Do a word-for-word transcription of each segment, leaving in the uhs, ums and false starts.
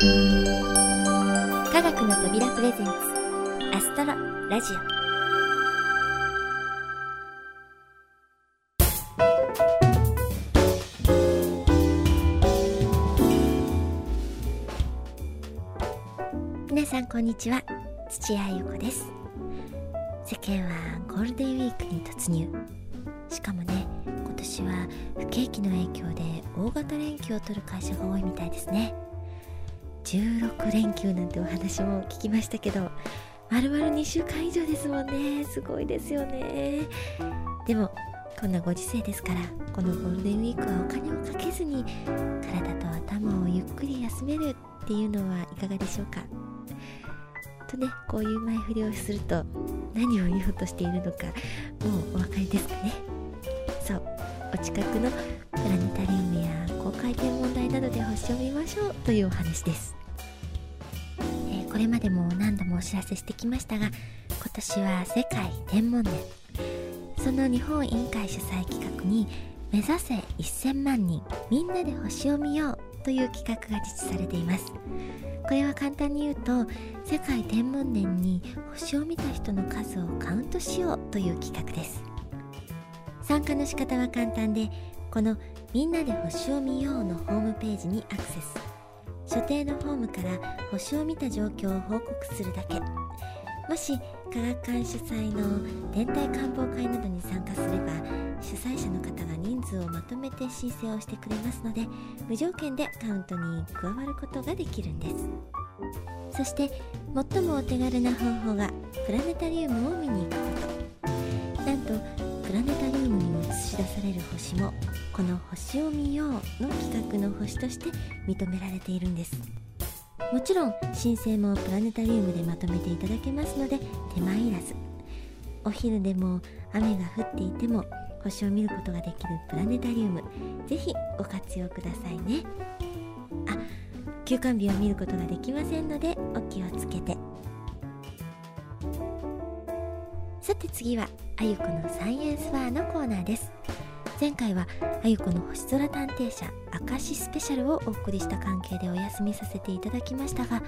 科学の扉プレゼンツアストロラジオ。皆さんこんにちは、土屋ゆこです。世間はゴールデンウィークに突入、しかもね、今年は不景気の影響で大型連休を取る会社が多いみたいですね。じゅうろくれんきゅうなんてお話も聞きましたけど、丸々にしゅうかん以上ですもんね。すごいですよね。でもこんなご時世ですから、このゴールデンウィークはお金をかけずに体と頭をゆっくり休めるっていうのはいかがでしょうか。とね、こういう前振りをすると何を言おうとしているのかもうお分かりですかね。そう、お近くのプラネタリウムや公開天文台などで星を見ましょうというお話です。えー、これまでも何度もお知らせしてきましたが、今年は世界天文年、その日本委員会主催企画に目指せせんまんにんみんなで星を見ようという企画が実施されています。これは簡単に言うと、世界天文年に星を見た人の数をカウントしようという企画です。参加の仕方は簡単で、このみんなで星を見ようのホームページにアクセス。所定のフォームから星を見た状況を報告するだけ。もし科学館主催の天体観望会などに参加すれば、主催者の方が人数をまとめて申請をしてくれますので、無条件でカウントに加わることができるんです。そして最もお手軽な方法がプラネタリウムを見に行くこと。なんとプラネタリウムに映し出される星もこの星を見ようの企画の星として認められているんです。もちろん申請もプラネタリウムでまとめていただけますので、手間いらず。お昼でも雨が降っていても星を見ることができるプラネタリウム、ぜひご活用くださいね。あ、休館日は見ることができませんのでお気をつけて。さて次はあゆこのサイエンスバーのコーナーです。前回はあゆこの星空探偵社明石スペシャルをお送りした関係でお休みさせていただきましたが、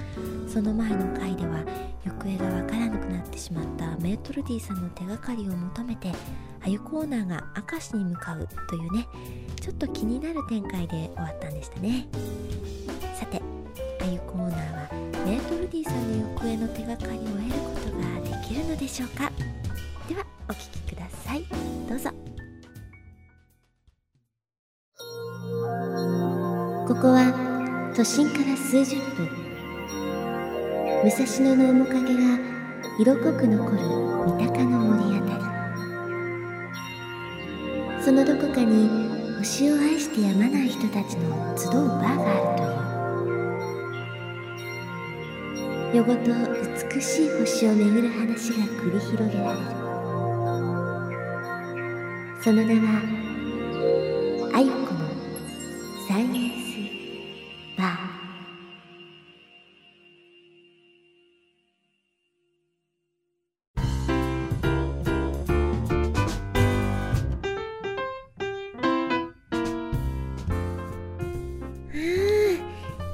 その前の回では行方がわからなくなってしまったメートル D さんの手がかりを求めて、あゆコーナーが明石に向かうというね、ちょっと気になる展開で終わったんでしたね。さてあゆコーナーはメートル D さんの行方の手がかりを得ることができるのでしょうか。ではお聞きください、どうぞ。ここは都心から数十分、武蔵野の面影が色濃く残る三鷹の森あたり、そのどこかに星を愛してやまない人たちの集うバーがあるという。夜ごと美しい星を巡る話が繰り広げられる。その名はあゆこのサイエンス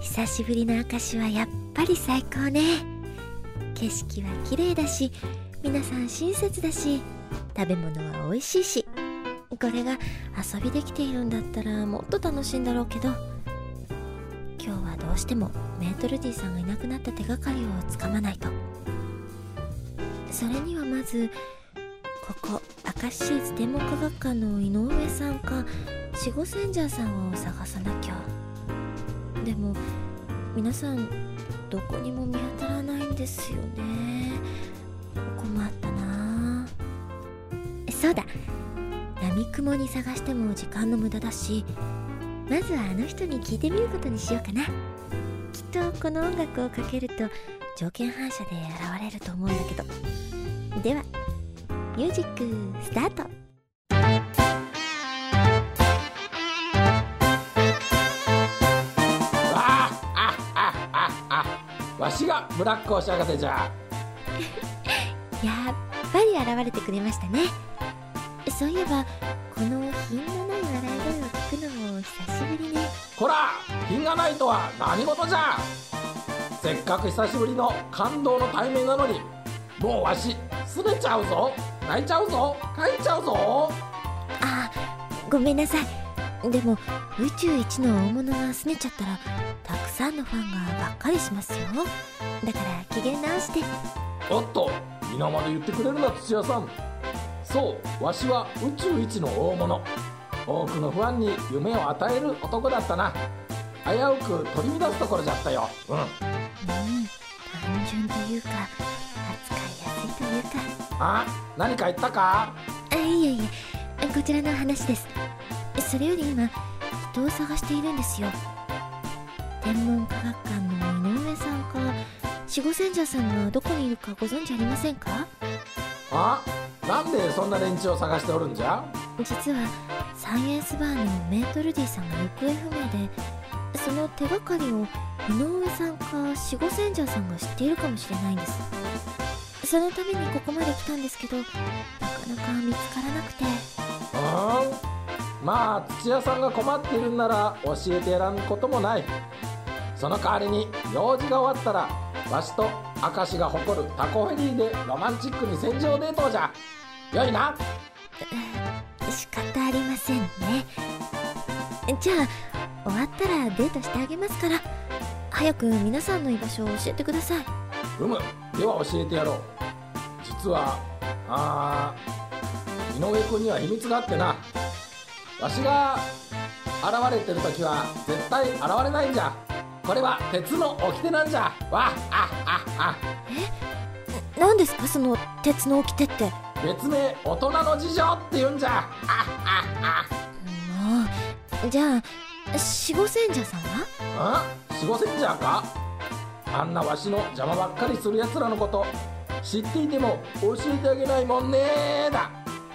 久しぶりの明石はやっぱり最高ね。景色は綺麗だし、皆さん親切だし、食べ物は美味しいし、これが遊びできているんだったらもっと楽しいんだろうけど、今日はどうしてもメートル D さんがいなくなった手がかりをつかまないと。それにはまずここ明石市立天文科学館の井上さんか死後センジャーさんを探さなきゃ。でも皆さんどこにも見当たらないんですよね。困ったな。そうだ、闇雲に探しても時間の無駄だし、まずはあの人に聞いてみることにしようかな。きっとこの音楽をかけると条件反射で現れると思うんだけど。ではミュージックスタート。わしがブラック星博士じゃ。やっぱり現れてくれましたね。そういえばこの品のない笑い声を聞くのも久しぶりね。こら、品がないとは何事じゃ。せっかく久しぶりの感動の対面なのに、もうわしすれちゃうぞ、泣いちゃうぞ、帰っちゃうぞ。ああ、ごめんなさい。でも宇宙一の大物がすねちゃったらたくさんのファンががっかりしますよ。だから機嫌直して。おっと、皆まで言ってくれるな土屋さん。そう、わしは宇宙一の大物、多くのファンに夢を与える男だったな。危うく取り乱すところじゃったよ。うん、うん、単純というか扱いやすいというか。あ、何か言ったか。あ、いやいや、こちらの話です。それより今人を探しているんですよ。天文科学館の井上さんか死後賢者さんがどこにいるかご存知ありませんか。あ、なんでそんな連中を探しておるんじゃ。実はサイエンスバーのメートル D さんが行方不明で、その手がかりを井上さんか死後賢者さんが知っているかもしれないんです。そのためにここまで来たんですけど、なかなか見つからなくて。うん、まあ土屋さんが困っているんなら教えてやらんこともない。その代わりに用事が終わったらわしと明石が誇るタコフェリーでロマンチックに戦場デートじゃ。よいな。仕方ありませんね。じゃあ終わったらデートしてあげますから、早く皆さんの居場所を教えてください。うむ、では教えてやろう。実はあ井上君には秘密があってな。わしが現れてる時は絶対現れないんじゃ。これは鉄の掟なんじゃ。わっ、あっ、あっ。え、何ですかその鉄の掟って。別名大人の事情って言うんじゃ。あっ、あっ、あっ。もう、じゃあ死後賢者さんは。ん、死後賢者か。あんなわしの邪魔ばっかりするやつらのこと知っていても教えてあげないもんねーだ。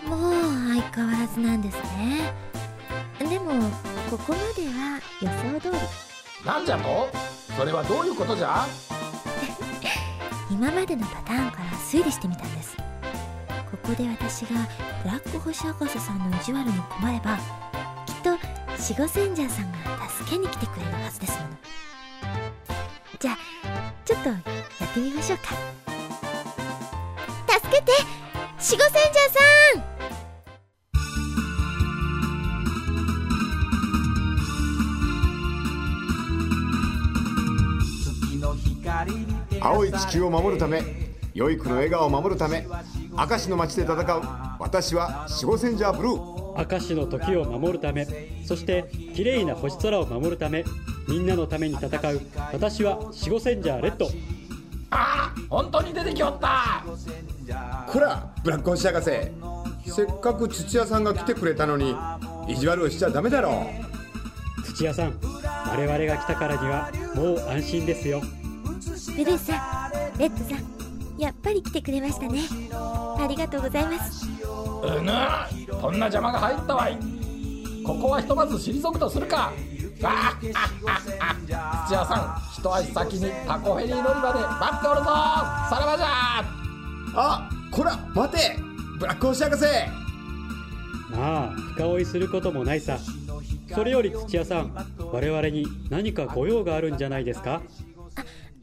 もう相変わらずなんですね。でもここまでは予想通り。なんじゃと？それはどういうことじゃ？今までのパターンから推理してみたんです。ここで私がブラック星博士さんの意地悪に困れば、きっと死後賢者さんが助けに来てくれるはずですもの。じゃあちょっとやってみましょうか。助けて死後賢者さん。青い地球を守るため、良い子の笑顔を守るため、明石の町で戦う私は死後賢者ブルー。明石の時を守るため、そして綺麗な星空を守るため、みんなのために戦う私は死後賢者レッド。ああ、本当に出てきおった。こらブラック星博士、せっかく土屋さんが来てくれたのに意地悪をしちゃダメだろう。土屋さん、我々が来たからにはもう安心ですよ。ブルーさん、レッドさん、やっぱり来てくれましたね。ありがとうございます。うぬ、こんな邪魔が入ったわい。ここはひとまず退くとするか。ああああ、土屋さん、一足先にタコフェリー乗り場で待っておるぞ。さらばじゃ。あ、こら待てブラック星博士。まあ深追いすることもないさ。それより土屋さん、我々に何かご用があるんじゃないですか。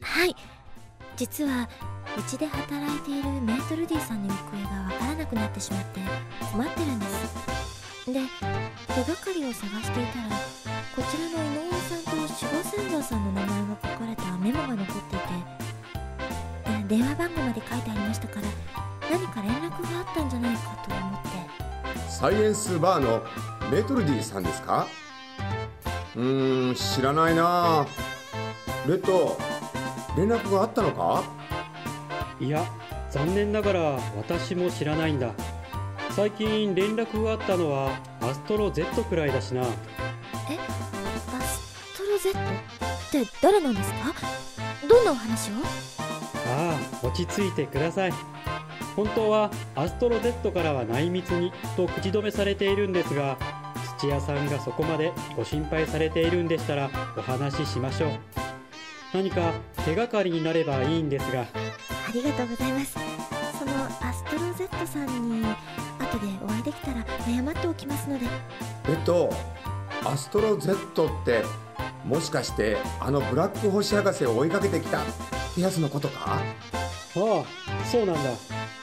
はい、実はうちで働いているメートル D さんの行方が分からなくなってしまって困ってるんです。で、手がかりを探していたら、こちらの井上さんと死後先祖さんの名前が書かれたメモが残っていて、電話番号まで書いてありましたから、何か連絡があったんじゃないかと思って。サイエンスバーのメートル D さんですか。うーん、知らないな。レッド、連絡があったのか。いや、残念ながら私も知らないんだ。最近連絡があったのはアストロ Z くらいだしな。え、アストロ Z って誰なんですか。どんなお話を。ああ、落ち着いてください。本当はアストロ Z からは内密にと口止めされているんですが、土屋さんがそこまでご心配されているんでしたらお話ししましょう。何か手がかりになればいいんですが。ありがとうございます。そのアストロ Z さんに後でお会いできたら謝っておきますので。えっと、アストロ Z ってもしかしてあのブラック星博士を追いかけてきたってやつのことか？ああ、そうなんだ。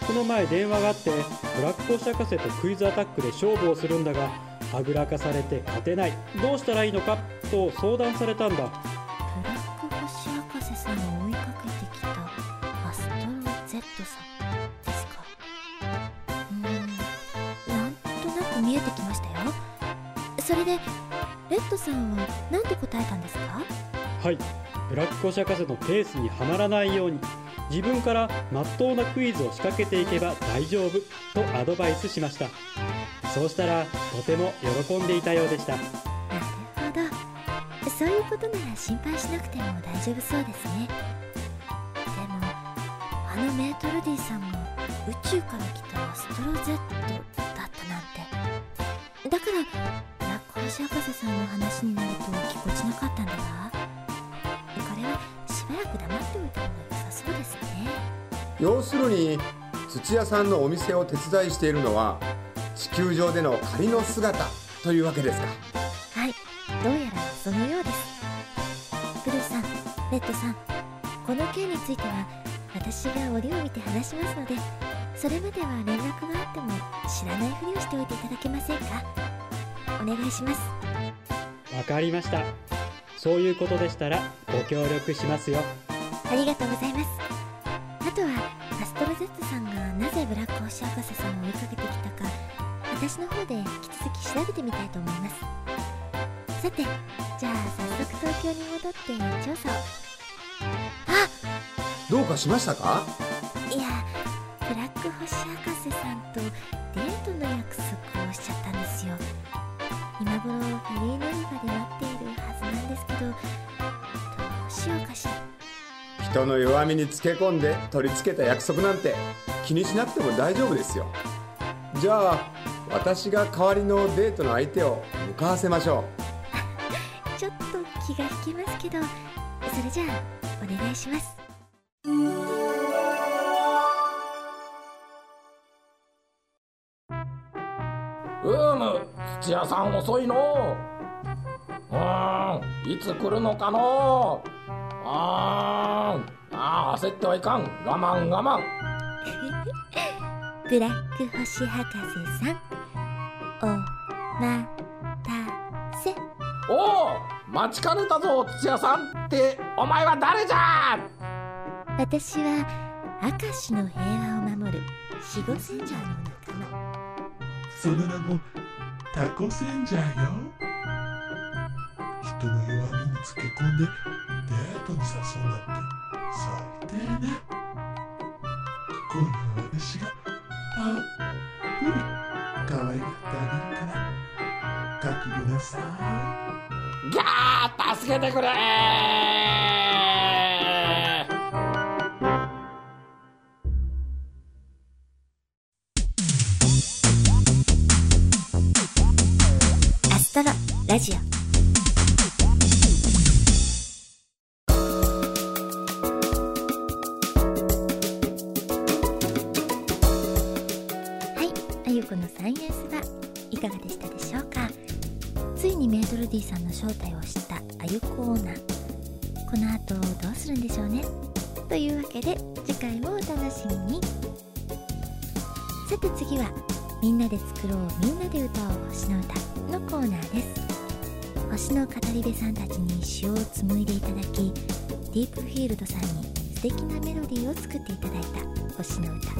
この前電話があって、ブラック星博士とクイズアタックで勝負をするんだが、はぐらかされて勝てない、どうしたらいいのかと相談されたんだ。ブラック星博士さんを追いかけてきたアストロ Z さんですか？うーん、なんとなく見えてきましたよ。それでレッドさんは何て答えたんですか？はい、ブラック星博士のペースにはまらないように自分からまっとうなクイズを仕掛けていけば大丈夫とアドバイスしました。そうしたらとても喜んでいたようでした。なるほど、そういうことなら心配しなくても大丈夫そうですね。でもあのメートル D さんも宇宙から来たアストロ Z だったなんて。だから星博士さんの話になるとぎこちなかったんだが、これはしばらく黙っておいた方が良さそうですね。要するに土屋さんのお店を手伝いしているのは地球上での仮の姿というわけですか？はい、どうやらそのようです。ブルーさん、レッドさん、この件については私が折を見て話しますので、それまでは連絡があっても知らないふりをしておいていただけませんか？お願いします。わかりました。そういうことでしたらご協力しますよ。ありがとうございます。あとはアストロ Z さんがなぜブラック星博士さんを追いかけてきたか、私の方で引き続き調べてみたいと思います。さて、じゃあ早速東京に戻って調査を。あっ、どうかしましたか？いや、ブラック星博士さんとデートの約束をしちゃったんですよ。今頃フェリー乗り場で待っているはずなんですけど、どうしようかしら。人の弱みにつけ込んで取り付けた約束なんて気にしなくても大丈夫ですよ。じゃあ私が代わりのデートの相手を向かわせましょう。ちょっと気が引きますけど、それじゃあお願いします。うむ、土屋さん遅いのう。ーん、いつ来るのかのう。あーん、あー、焦ってはいかん、我慢我慢ブラック星博士さん、おまたせ。おお、待ちかねたぞ土屋さんって、お前は誰じゃー。私は明石の平和を守る死後戦者の仲間、その名もタコセンジャーよ。人の弱みにつけ込んでデートに誘うなんて最低ね。今夜は私がたっぷり可愛がってあげるから覚悟なさい。ギャー、助けてくれー。ラジオ。はい、あゆこのサイエンスはいかがでしたでしょうか。ついにメートル D さんの正体を知ったあゆこオーナー、この後どうするんでしょうね。というわけで次回もお楽しみに。さて次は、みんなで作ろうみんなで歌おう星の歌のコーナーです。星の語り部さんたちに詩を紡いでいただき、ディープフィールドさんに素敵なメロディーを作っていただいた星の歌、よ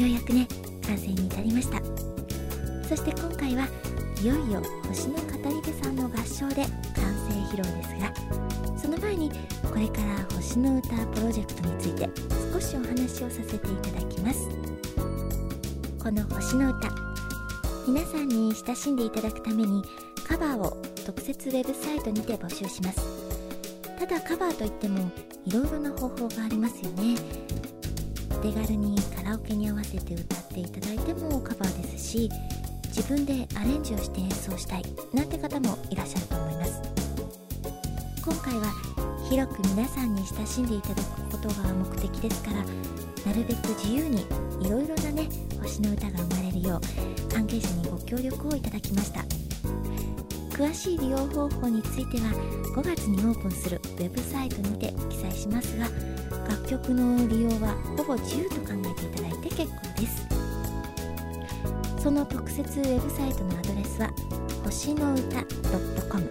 うやくね、完成に至りました。そして今回はいよいよ星の語り部さんの合唱で完成披露ですが、その前にこれから星の歌プロジェクトについて少しお話をさせていただきます。この星の歌、皆さんに親しんでいただくためにカバーを特設ウェブサイトにて募集します。ただカバーといってもいろいろな方法がありますよね。手軽にカラオケに合わせて歌っていただいてもカバーですし、自分でアレンジをして演奏したいなんて方もいらっしゃると思います。今回は広く皆さんに親しんでいただくことが目的ですから、なるべく自由にいろいろなね、星の歌が生まれるよう関係者にご協力をいただきました。詳しい利用方法についてはごがつにオープンするウェブサイトにて記載しますが、楽曲の利用はほぼ自由と考えていただいて結構です。その特設ウェブサイトのアドレスは星の歌 .com、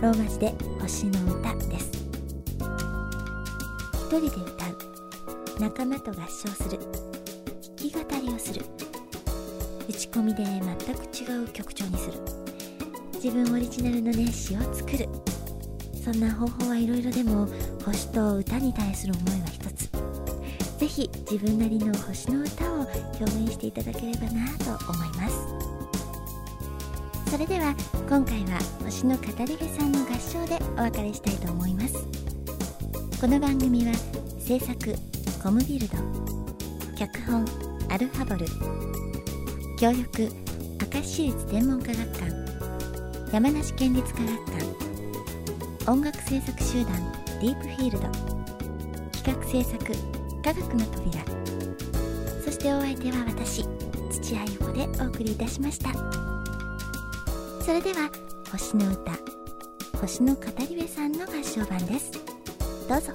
ローマ字で星の歌です。一人で歌う、仲間と合唱する、弾き語りをする、打ち込みで全く違う曲調にする、自分オリジナルのね詩を作る、そんな方法はいろいろ。でも星と歌に対する思いは一つ。ぜひ自分なりの星の歌を表現していただければなと思います。それでは今回は星の語り部さんの合唱でお別れしたいと思います。この番組は制作コムビルド、脚本アルファボル、協力明石市立天文科学館、山梨県立科学館、音楽制作集団ディープフィールド、企画制作科学の扉、そしてお相手は私土屋ゆ子でお送りいたしました。それでは星の歌、星の語り部さんの合唱版です。どうぞ。